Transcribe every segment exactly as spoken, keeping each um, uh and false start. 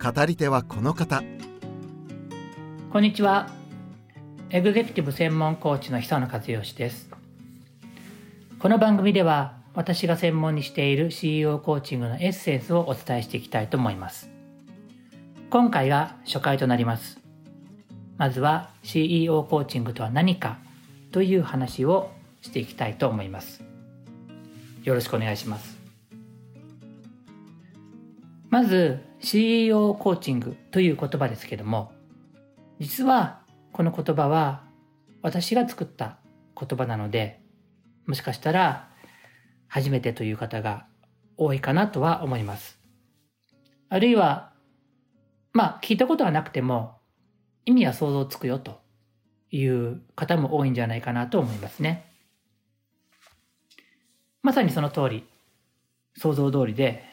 語り手はこの方。こんにちは。エグゼクティブ専門コーチの久野和義です。この番組では私が専門にしている シーイーオー コーチングのエッセンスをお伝えしていきたいと思います。今回は初回となります。まずは シーイーオー コーチングとは何かという話をしていきたいと思います。よろしくお願いします。まず シーイーオー コーチングという言葉ですけども、実はこの言葉は私が作った言葉なので、もしかしたら初めてという方が多いかなとは思います。あるいはまあ聞いたことはなくても意味は想像つくよという方も多いんじゃないかなと思いますね。まさにその通り、想像通りで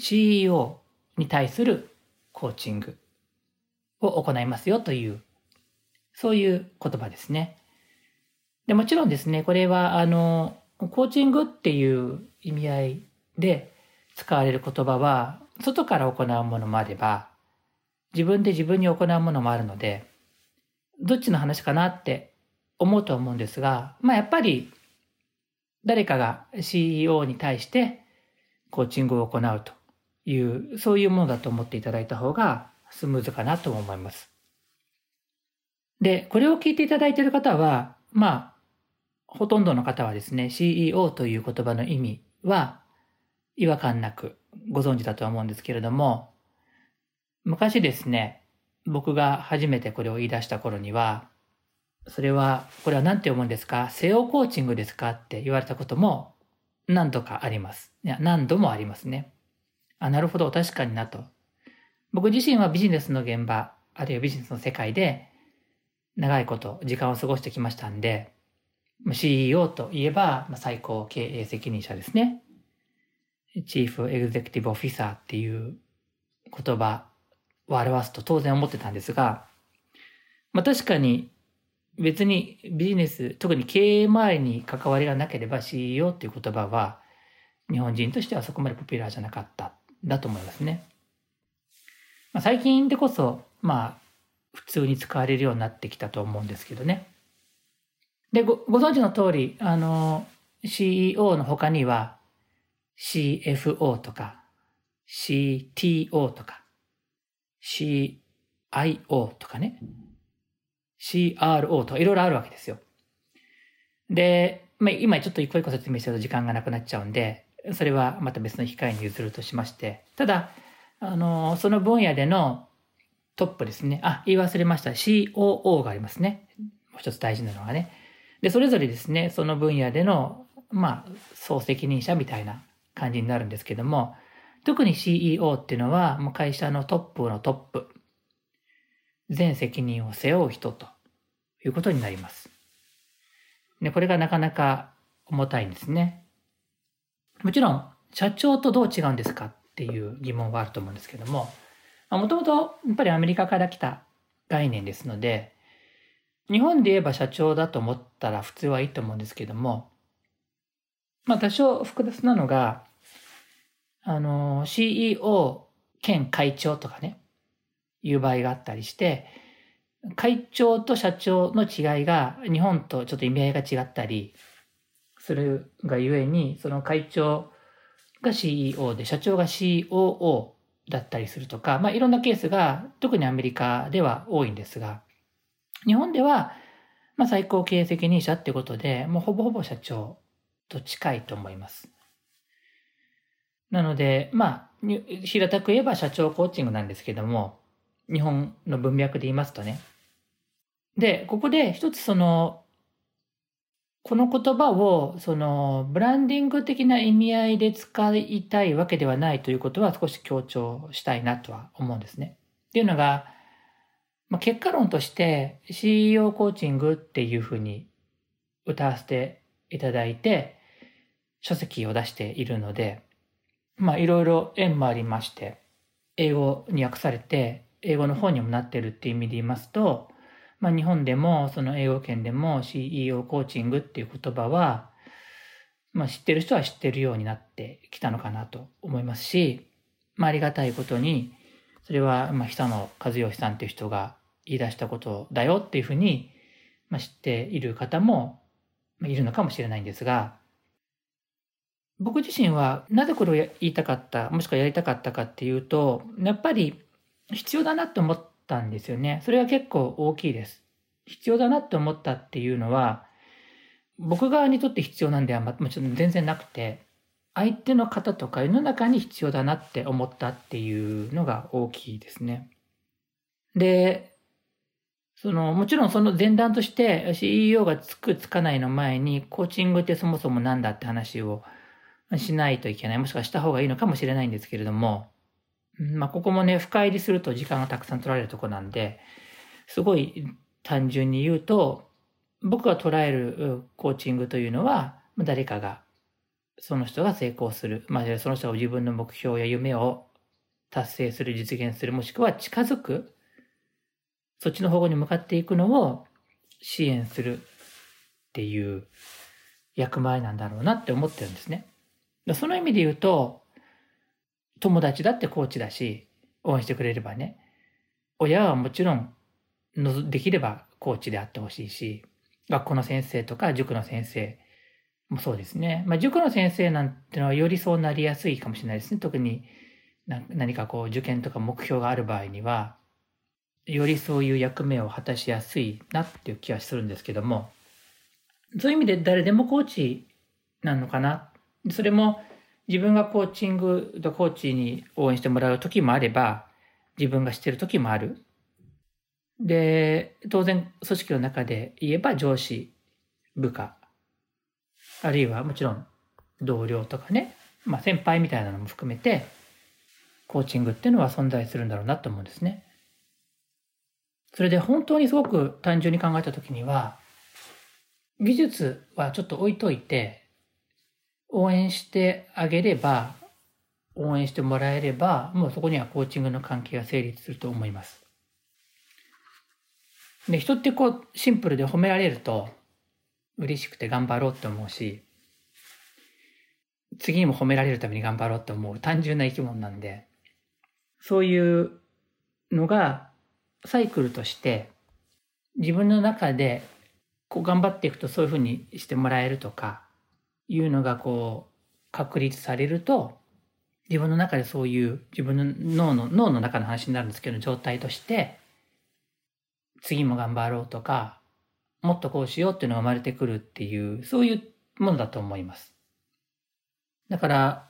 シーイーオー に対するコーチングを行いますよという、そういう言葉ですね。でもちろんですね、これはあのコーチングっていう意味合いで使われる言葉は外から行うものもあれば、自分で自分に行うものもあるので、どっちの話かなって思うと思うんですが、まあやっぱり誰かが シーイーオー に対してコーチングを行うという、そういうものだと思っていただいた方がスムーズかなと思います。で、これを聞いていただいている方は、まあほとんどの方はですね、 シーイーオー という言葉の意味は違和感なくご存知だとは思うんですけれども、昔ですね、僕が初めてこれを言い出した頃には、それはこれは何て思うんですか、セオコーチングですかって言われたことも何度かあります。いや、何度もありますね。あ、なるほど、確かになと。僕自身はビジネスの現場、あるいはビジネスの世界で長いこと時間を過ごしてきましたんで、 シーイーオー といえば最高経営責任者ですね。チーフエグゼクティブオフィサーっていう言葉を表すと当然思ってたんですが、まあ、確かに別にビジネス、特に経営周りに関わりがなければ シーイーオー っていう言葉は日本人としてはそこまでポピュラーじゃなかっただと思いますね。まあ、最近でこそまあ普通に使われるようになってきたと思うんですけどね。で ご, ご存知の通り、あの シーイーオー の他には シーエフオー とか シーティーオー とか シーアイオー とかね、シーアールオー といろいろあるわけですよ。で、まあ、今ちょっと一個一個説明してると時間がなくなっちゃうんで、それはまた別の機会に譲るとしまして、ただあのその分野でのトップですね、あ、言い忘れました、 シーオーオー がありますね、もう一つ大事なのがね。でそれぞれですね、その分野でのまあ総責任者みたいな感じになるんですけども、特に シーイーオー っていうのはもう会社のトップのトップ、全責任を背負う人ということになります。で、これがなかなか重たいんですね。もちろん社長とどう違うんですかっていう疑問はあると思うんですけども、もともとやっぱりアメリカから来た概念ですので、日本で言えば社長だと思ったら普通はいいと思うんですけども、まあ多少複雑なのが、あの シーイーオー 兼会長とかね、いう場合があったりして、会長と社長の違いが日本とちょっと意味合いが違ったりするがゆえに、その会長が シーイーオー で社長が シーオーオー だったりするとか、まあいろんなケースが特にアメリカでは多いんですが、日本ではまあ最高経営責任者ってことで、もうほぼほぼ社長と近いと思います。なのでまあ平たく言えば社長コーチングなんですけども、日本の文脈で言いますとね。で、ここで一つそのこの言葉をそのブランディング的な意味合いで使いたいわけではないということは少し強調したいなとは思うんですね。っていうのが、まあ、結果論として シーイーオー コーチングっていうふうに歌わせていただいて書籍を出しているので、まあいろいろ縁もありまして、英語に訳されて英語の本にもなってるっていう意味で言いますと、まあ、日本でもその英語圏でも シーイーオー コーチングっていう言葉は、まあ、知ってる人は知ってるようになってきたのかなと思いますし、まあ、ありがたいことにそれはまあ久野和義さんという人が言い出したことだよっていうふうに、まあ、知っている方もいるのかもしれないんですが、僕自身はなぜこれを言いたかった、もしくはやりたかったかっていうと、やっぱり必要だなと思ったんですよね。それは結構大きいです。必要だなと思ったっていうのは、僕側にとって必要なんではもちろん全然なくて、相手の方とか世の中に必要だなって思ったっていうのが大きいですね。で、そのもちろんその前段として シーイーオー がつくつかないの前に、コーチングってそもそもなんだって話をしないといけない。もしくはした方がいいのかもしれないんですけれども、まあここもね、深入りすると時間がたくさん取られるとこなんで、すごい単純に言うと、僕が捉えるコーチングというのは、誰かが、その人が成功する、まあその人が自分の目標や夢を達成する、実現する、もしくは近づく、そっちの方向に向かっていくのを支援するっていう役割なんだろうなって思ってるんですね。その意味で言うと、友達だってコーチだし、応援してくれればね、親はもちろんできればコーチであってほしいし、学校の先生とか塾の先生もそうですね。まあ、塾の先生なんてのはよりそうなりやすいかもしれないですね。特に何かこう受験とか目標がある場合には、よりそういう役目を果たしやすいなっていう気はするんですけども、そういう意味で誰でもコーチなのかな。それも自分がコーチングとコーチに応援してもらう時もあれば、自分がしてる時もある。で、当然組織の中で言えば上司、部下、あるいはもちろん同僚とかね、まあ先輩みたいなのも含めて、コーチングっていうのは存在するんだろうなと思うんですね。それで本当にすごく単純に考えた時には、技術はちょっと置いといて、応援してあげれば、応援してもらえれば、もうそこにはコーチングの関係が成立すると思います。で、人ってこうシンプルで褒められると嬉しくて頑張ろうと思うし、次にも褒められるために頑張ろうと思う単純な生き物なんで、そういうのがサイクルとして自分の中でこう頑張っていくと、そういうふうにしてもらえるとかいうのがこう確立されると、自分の中でそういう自分の脳の脳の中の話になるんですけど、状態として次も頑張ろうとか、もっとこうしようっていうのが生まれてくるっていう、そういうものだと思います。だから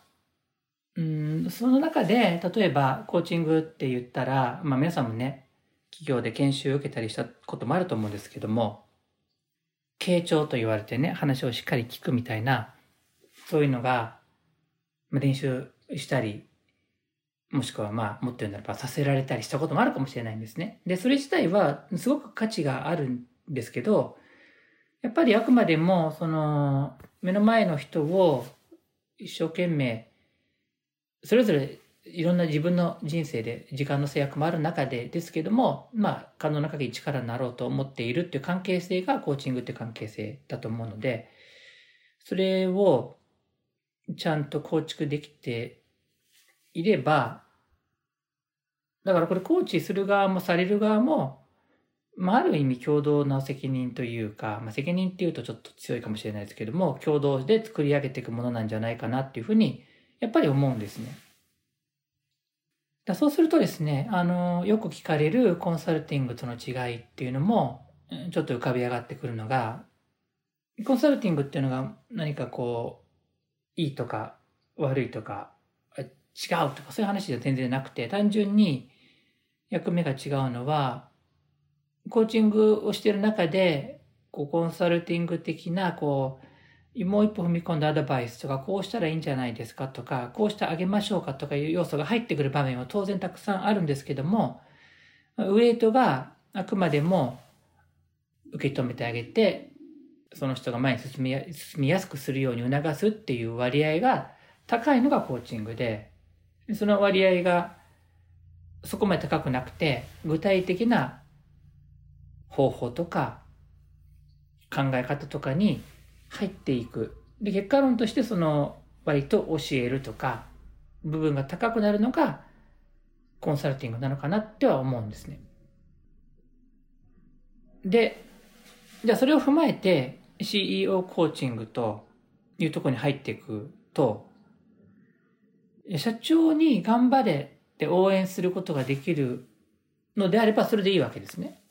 うーんその中で、例えばコーチングって言ったら、まあ皆さんもね、企業で研修を受けたりしたこともあると思うんですけども、傾聴と言われてね、話をしっかり聞くみたいな、そういうのが練習したり、もしくはまあ持ってるならばさせられたりしたこともあるかもしれないんですね。で、それ自体はすごく価値があるんですけど、やっぱりあくまでもその目の前の人を一生懸命、それぞれいろんな自分の人生で時間の制約もある中でですけども、まあ可能な限り力になろうと思っているっていう関係性がコーチングっていう関係性だと思うので、それをちゃんと構築できていれば、だからこれコーチする側もされる側も、まあある意味共同な責任というか、まあ責任っていうとちょっと強いかもしれないですけども、共同で作り上げていくものなんじゃないかなっていうふうにやっぱり思うんですね。そうするとですね、あのよく聞かれるコンサルティングとの違いっていうのもちょっと浮かび上がってくるのが、コンサルティングっていうのが何かこういいとか悪いとか違うとかそういう話じゃ全然なくて、単純に役目が違うのは、コーチングをしている中でこうコンサルティング的なこうもう一歩踏み込んだアドバイスとか、こうしたらいいんじゃないですかとか、こうしてあげましょうかとかいう要素が入ってくる場面は当然たくさんあるんですけども、ウエイトがあくまでも受け止めてあげて、その人が前に進みや、進みやすくするように促すっていう割合が高いのがコーチングで、その割合がそこまで高くなくて、具体的な方法とか考え方とかに入っていく。で、結果論としてその割と教えるとか部分が高くなるのがコンサルティングなのかなっては思うんですね。で、じゃあそれを踏まえて シーイーオー コーチングというところに入っていくと、社長に頑張れって応援することができるのであればそれでいいわけですね。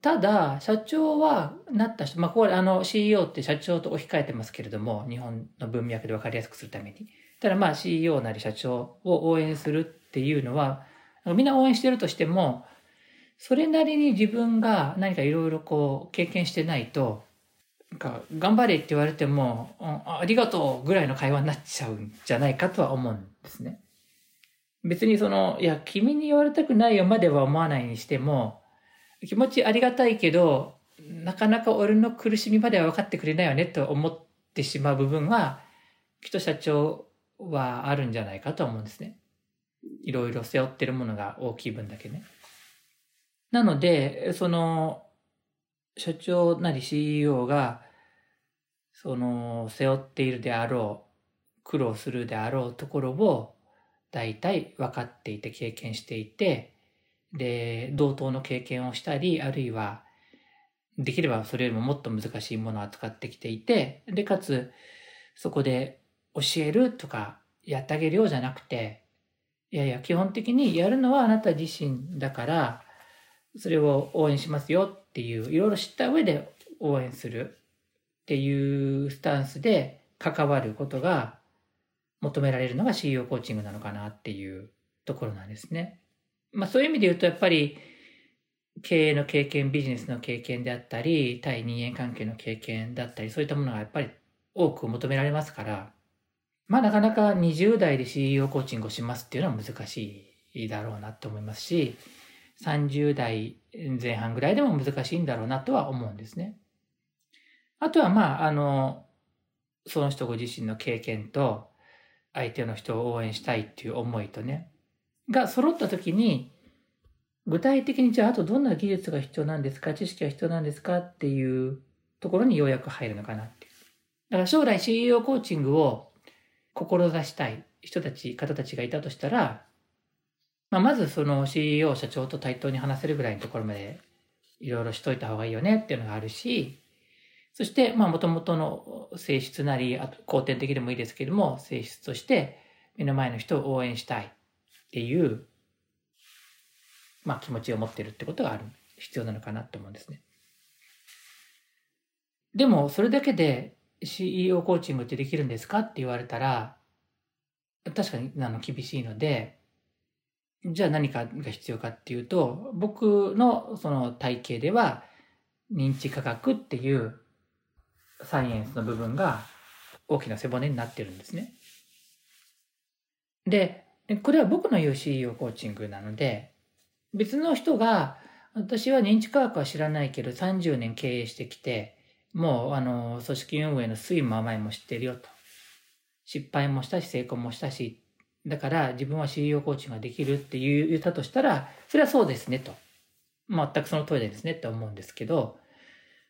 ただ社長はなった人、まあこれあの シーイーオー って社長と置き換えてますけれども、日本の文脈で分かりやすくするために、ただまあ シーイーオー なり社長を応援するっていうのは、みんな応援してるとしても、それなりに自分が何かいろいろこう経験してないと、なんか頑張れって言われても、ありがとうぐらいの会話になっちゃうんじゃないかとは思うんですね。別にその、いや、君に言われたくないよまでは思わないにしても、気持ちありがたいけど、なかなか俺の苦しみまでは分かってくれないよねと思ってしまう部分は、きっと社長はあるんじゃないかと思うんですね。いろいろ背負ってるものが大きい分だけね。なので、その、社長なり シーイーオー が、その、背負っているであろう、苦労するであろうところを、大体分かっていて、経験していて、で、同等の経験をしたり、あるいは、できればそれよりももっと難しいものを扱ってきていて、で、かつ、そこで教えるとか、やってあげるようじゃなくて、いやいや、基本的にやるのはあなた自身だから、それを応援しますよっていう、いろいろ知った上で応援するっていうスタンスで関わることが求められるのが シーイーオー コーチングなのかなっていうところなんですね。まあそういう意味で言うと、やっぱり経営の経験、ビジネスの経験であったり、対人間関係の経験だったり、そういったものがやっぱり多く求められますから、まあなかなかにじゅう代で シーイーオー コーチングをしますっていうのは難しいだろうなと思いますし、さんじゅう代前半ぐらいでも難しいんだろうなとは思うんですね。あとはまあ、あの、その人ご自身の経験と、相手の人を応援したいっていう思いとね、が揃った時に、具体的にじゃああとどんな技術が必要なんですか、知識が必要なんですかっていうところにようやく入るのかなっていう。だから将来 シーイーオー コーチングを志したい人たち、方たちがいたとしたら、まずその シーイーオー 社長と対等に話せるぐらいのところまでいろいろしといた方がいいよねっていうのがあるし、そしてまあ元々の性質なり、あと後天的でもいいですけれども、性質として目の前の人を応援したいっていう、まあ、気持ちを持ってるってことがある必要なのかなと思うんですね。でもそれだけで シーイーオー コーチングってできるんですかって言われたら、確かにあの厳しいので、じゃあ何かが必要かっていうと、僕のその体系では認知科学っていうサイエンスの部分が大きな背骨になってるんですね。で、これは僕の言う シーイーオー コーチングなので、別の人が、私は認知科学は知らないけどさんじゅうねん経営してきて、もうあの組織運営の酸いも甘いも知ってるよと。失敗もしたし成功もしたし、だから自分は シーイーオー コーチングができるって言ったとしたら、それはそうですねと。全くその通りですねって思うんですけど、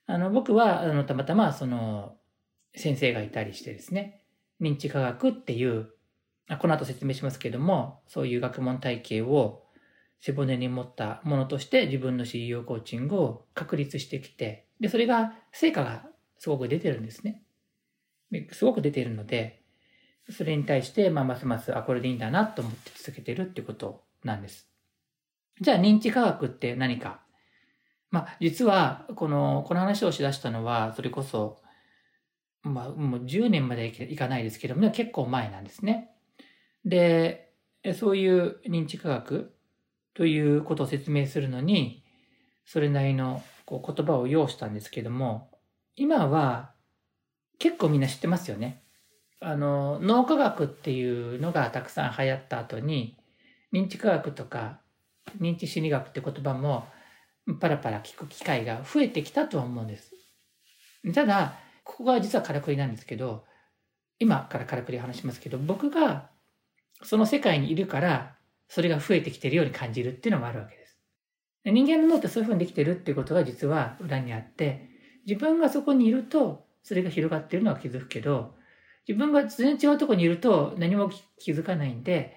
あの僕はあのたまたまその先生がいたりしてですね、認知科学っていう、この後説明しますけども、そういう学問体系を背骨に持ったものとして自分の シーイーオー コーチングを確立してきて、で、それが成果がすごく出てるんですね。ですごく出ているので、それに対して、まあ、ますます、あ、これでいいんだなと思って続けてるってことなんです。じゃあ、認知科学って何か。まあ、実は、この、この話をしだしたのは、それこそ、まあ、もうじゅうねんまでいかないですけども、結構前なんですね。で、そういう認知科学ということを説明するのに、それなりのこう言葉を要したんですけども、今は結構みんな知ってますよね。あの脳科学っていうのがたくさん流行った後に、認知科学とか認知心理学って言葉もパラパラ聞く機会が増えてきたとは思うんです。ただここが実はからくりなんですけど、今からからくり話しますけど、僕がその世界にいるからそれが増えてきてるように感じるっていうのもあるわけです。人間の脳ってそういうふうにできてるっていうことが実は裏にあって、自分がそこにいるとそれが広がってるのは気づくけど、自分が全然違うところにいると何も気づかないんで、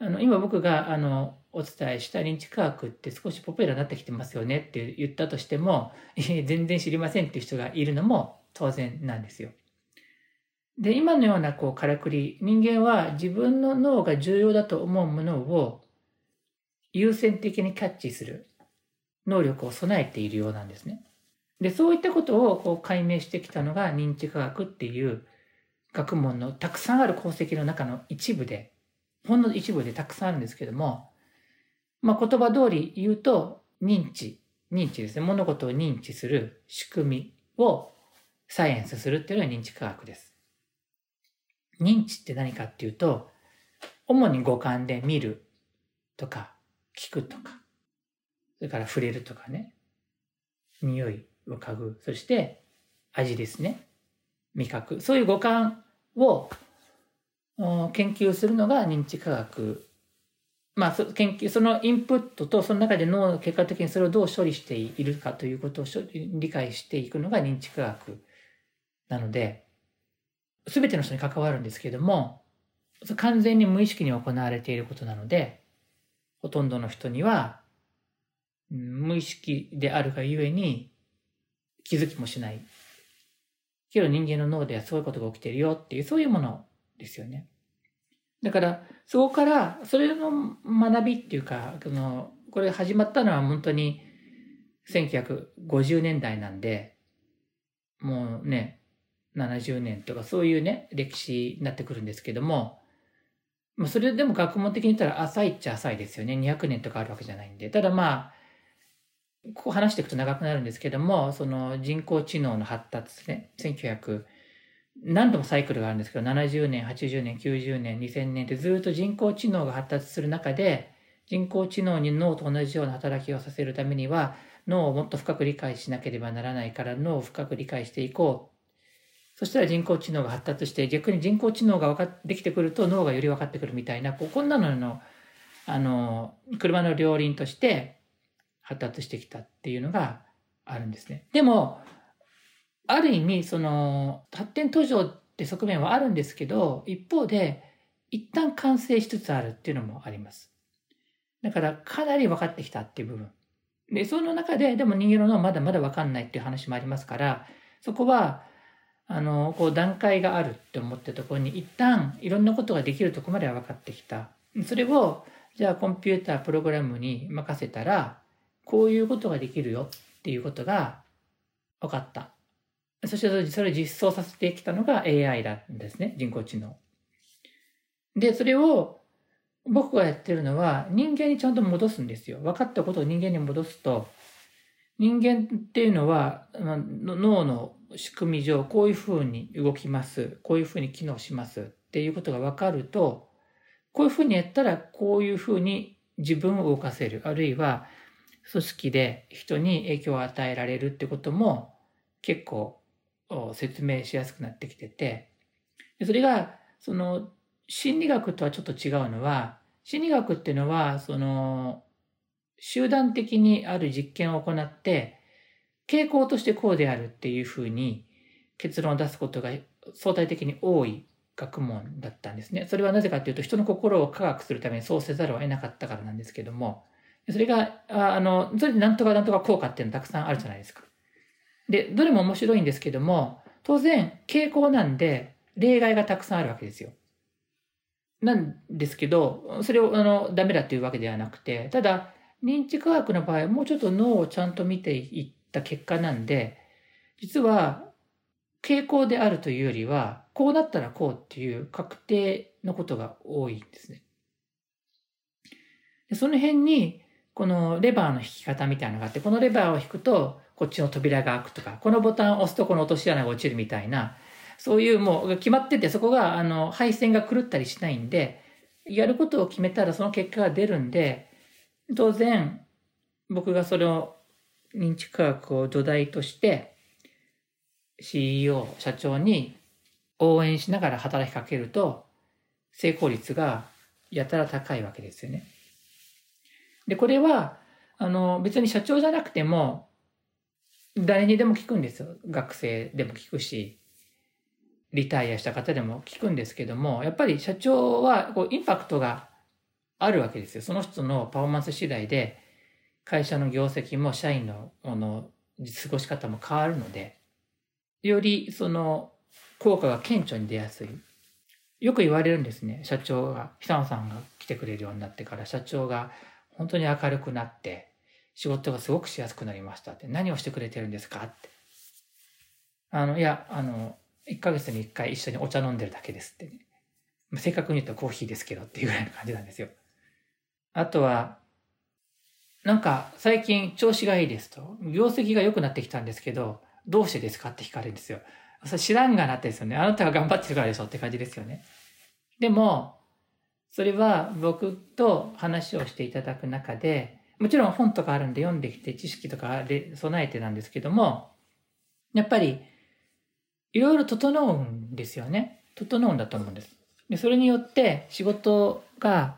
あの今僕があのお伝えした認知科学って少しポピュラーになってきてますよねって言ったとしても、全然知りませんっていう人がいるのも当然なんですよ。で、今のようなこうからくり、人間は自分の脳が重要だと思うものを優先的にキャッチする能力を備えているようなんですね。で、そういったことをこう解明してきたのが認知科学っていう学問のたくさんある功績の中の一部で、ほんの一部でたくさんあるんですけども、まあ、言葉通り言うと認知、認知ですね。物事を認知する仕組みをサイエンスするっていうのが認知科学です。認知って何かっていうと、主に五感で見るとか聞くとか、それから触れるとかね、匂いを嗅ぐ、そして味ですね、味覚、そういう五感を研究するのが認知科学。まあ、研究、そのインプットとその中で脳の結果的にそれをどう処理しているかということを理解していくのが認知科学なので、全ての人に関わるんですけども、完全に無意識に行われていることなので、ほとんどの人には無意識であるがゆえに気づきもしないけど、人間の脳ではそういうことが起きているよっていう、そういうものですよね。だからそこからそれの学びっていうか、これ始まったのは本当にせんきゅうひゃくごじゅうねんだいなんで、もうねななじゅうねんとかそういうね歴史になってくるんですけども、それでも学問的に言ったら浅いっちゃ浅いですよね。にひゃくねんとかあるわけじゃないんで。ただまあここ話していくと長くなるんですけども、その人工知能の発達ですね。せんきゅうひゃく何度もサイクルがあるんですけど、ななじゅうねん、はちじゅうねん、きゅうじゅうねん、にせんねんってずっと人工知能が発達する中で、人工知能に脳と同じような働きをさせるためには脳をもっと深く理解しなければならないから、脳を深く理解していこう。そしたら人工知能が発達して、逆に人工知能が分かってできてくると脳がより分かってくるみたいな、こうこんなののあの車の両輪として発達してきたっていうのがあるんですね。でもある意味その発展途上って側面はあるんですけど、一方で一旦完成しつつあるっていうのもあります。だからかなり分かってきたっていう部分で、その中ででも人間の脳まだまだ分かんないっていう話もありますから、そこはあのこう段階があるって思ってるところに、一旦いろんなことができるところまでは分かってきた。それをじゃあコンピュータープログラムに任せたらこういうことができるよっていうことが分かった。そしてそれを実装させてきたのが エーアイ なんですね、人工知能。で、それを僕がやってるのは人間にちゃんと戻すんですよ。分かったことを人間に戻すと、人間っていうのは脳の仕組み上こういうふうに動きます、こういうふうに機能しますっていうことが分かると、こういうふうにやったらこういうふうに自分を動かせる、あるいは組織で人に影響を与えられるってことも結構説明しやすくなってきてて、それがその心理学とはちょっと違うのは、心理学っていうのはその集団的にある実験を行って傾向としてこうであるっていうふうに結論を出すことが相対的に多い学問だったんですね。それはなぜかというと、人の心を科学するためにそうせざるを得なかったからなんですけども、それがあのそれでなんとかなんとか効果っていうのたくさんあるじゃないですか。で、どれも面白いんですけども、当然傾向なんで例外がたくさんあるわけですよ。なんですけど、それをあのダメだというわけではなくて、ただ認知科学の場合もうちょっと脳をちゃんと見ていった結果なんで、実は傾向であるというよりはこうなったらこうっていう確定のことが多いんですね。で、その辺にこのレバーの引き方みたいなのがあって、このレバーを引くとこっちの扉が開くとか、このボタンを押すとこの落とし穴が落ちるみたいな、そういうもう決まってて、そこがあの配線が狂ったりしないんで、やることを決めたらその結果が出るんで、当然僕がそれを認知科学を土台として シーイーオー 社長に応援しながら働きかけると成功率がやたら高いわけですよね。でこれはあの別に社長じゃなくても誰にでも聞くんですよ。学生でも聞くしリタイアした方でも聞くんですけども、やっぱり社長はこうインパクトがあるわけですよ。その人のパフォーマンス次第で会社の業績も社員のあの過ごし方も変わるので、よりその効果が顕著に出やすい。よく言われるんですね。社長が、久野さんが来てくれるようになってから社長が本当に明るくなって仕事がすごくしやすくなりましたって。何をしてくれてるんですかって。あのいやあのいっかげつにいっかい一緒にお茶飲んでるだけですってね。正確に言うとコーヒーですけどっていうぐらいの感じなんですよ。あとはなんか最近調子がいいですと、業績が良くなってきたんですけどどうしてですかって聞かれるんですよ。それ知らんがなってですよね。あなたが頑張ってるからでしょって感じですよね。でもそれは僕と話をしていただく中で、もちろん本とかあるんで読んできて知識とかで備えてなんですけども、やっぱりいろいろ整うんですよね。整うんだと思うんです。でそれによって仕事が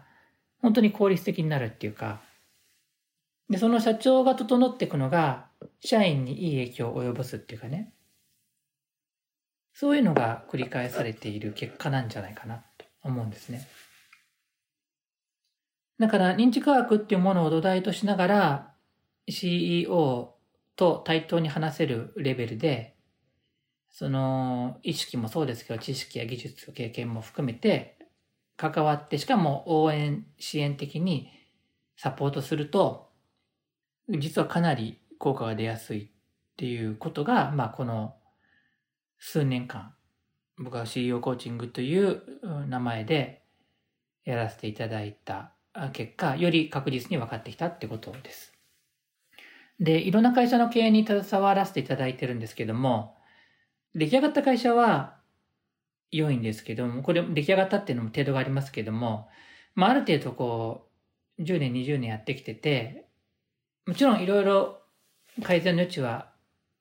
本当に効率的になるっていうか、でその社長が整っていくのが社員にいい影響を及ぼすっていうかね、そういうのが繰り返されている結果なんじゃないかなと思うんですね。だから認知科学っていうものを土台としながら シーイーオー と対等に話せるレベルで、その意識もそうですけど知識や技術経験も含めて関わって、しかも応援支援的にサポートすると実はかなり効果が出やすいっていうことが、まあ、この数年間僕は シーイーオー コーチングという名前でやらせていただいた結果、より確実に分かってきたってことです。でいろんな会社の経営に携わらせていただいてるんですけども、出来上がった会社は良いんですけども、これ出来上がったっていうのも程度がありますけども、まあ、ある程度こうじゅうねんにじゅうねんやってきてて、もちろんいろいろ改善の余地は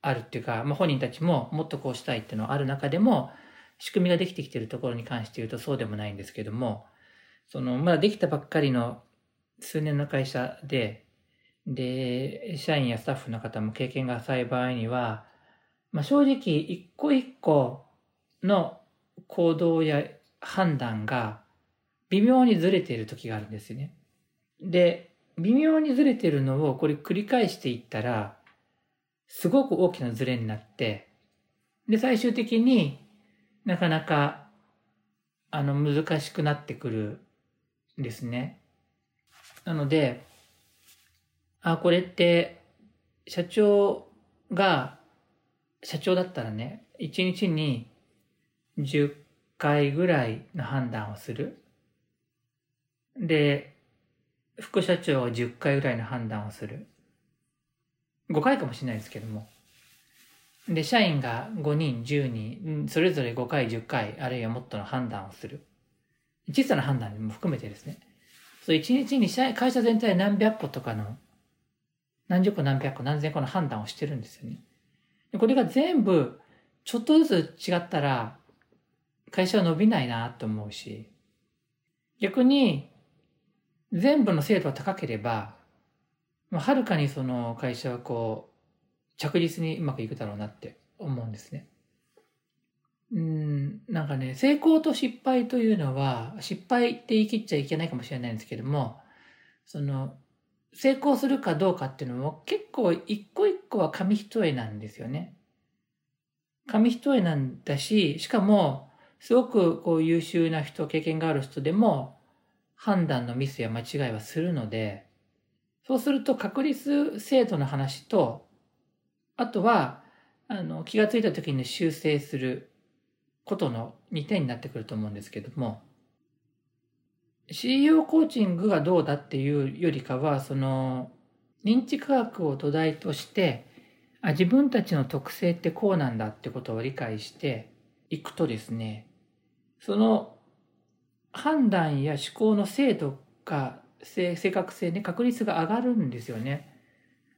あるっていうか、まあ、本人たちももっとこうしたいっていうのはある中でも、仕組みができてきてるところに関して言うとそうでもないんですけども、そのまだできたばっかりの数年の会社で、で社員やスタッフの方も経験が浅い場合には、まあ、正直一個一個の行動や判断が微妙にずれている時があるんですよね。で微妙にずれてるのをこれ繰り返していったらすごく大きなずれになって、で最終的になかなかあの難しくなってくるんですね。なのであこれって社長が社長だったらね、いちにちにじゅっかいぐらいの判断をする。で、副社長はじゅっかいぐらいの判断をする。ごかいかもしれないですけども。で、社員がごにん、じゅうにん、それぞれごかい、じゅっかい、あるいはもっとの判断をする。小さな判断も含めてですね。そう、いちにちに社会社全体何百個とかの、何十個何百個何千個の判断をしてるんですよね。これが全部ちょっとずつ違ったら会社は伸びないなと思うし、逆に全部の精度が高ければはるかにその会社はこう着実にうまくいくだろうなって思うんですね。うんなんかね、成功と失敗というのは、失敗って言い切っちゃいけないかもしれないんですけども、その成功するかどうかっていうのも結構一個一個は紙一重なんですよね。紙一重なんだし、しかもすごくこう優秀な人、経験がある人でも判断のミスや間違いはするので、そうすると確率精度の話と、あとはあの気がついた時に修正することのにてんになってくると思うんですけども、シーイーオー コーチングがどうだっていうよりかは、その認知科学を土台としてあ、自分たちの特性ってこうなんだってことを理解していくとですね、その判断や思考の精度が正確性ね、確率が上がるんですよね。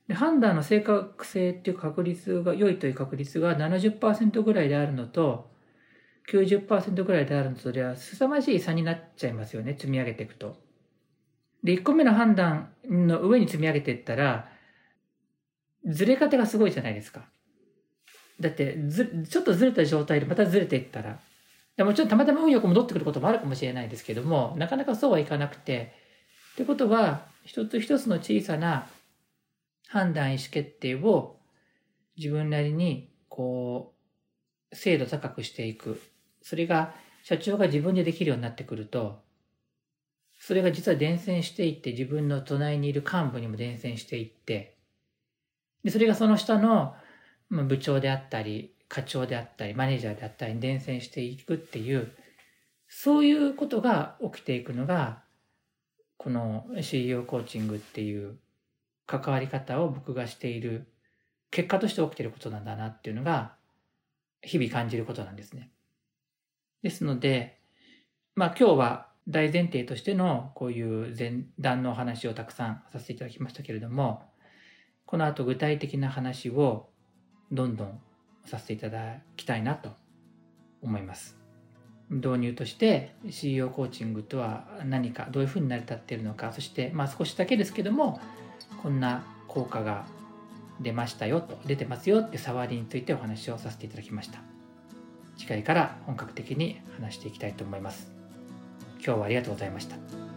で、判断の正確性っていう確率が良いという確率が ななじゅっパーセント ぐらいであるのと きゅうじゅっパーセント ぐらいであるのとでは凄まじい差になっちゃいますよね、積み上げていくと。で、いっこめの判断の上に積み上げていったらずれ方がすごいじゃないですか。だってずちょっとずれた状態でまたずれていったら、でもちろんたまたま運よく戻ってくることもあるかもしれないですけども、なかなかそうはいかなくて、ってことは一つ一つの小さな判断意思決定を自分なりにこう精度高くしていく、それが社長が自分でできるようになってくると、それが実は伝染していって、自分の隣にいる幹部にも伝染していって、でそれがその下の部長であったり課長であったりマネージャーであったりに伝染していくっていう、そういうことが起きていくのがこの シーイーオー コーチングっていう関わり方を僕がしている結果として起きていることなんだなっていうのが日々感じることなんですね。ですので、まあ、今日は大前提としてのこういう前段のお話をたくさんさせていただきましたけれども、この後具体的な話をどんどんさせていただきたいなと思います。導入として シーイーオー コーチングとは何か、どういうふうに成り立っているのか、そしてまあ少しだけですけどもこんな効果が出ましたよと、出てますよって触りについてお話をさせていただきました。次回から本格的に話していきたいと思います。今日はありがとうございました。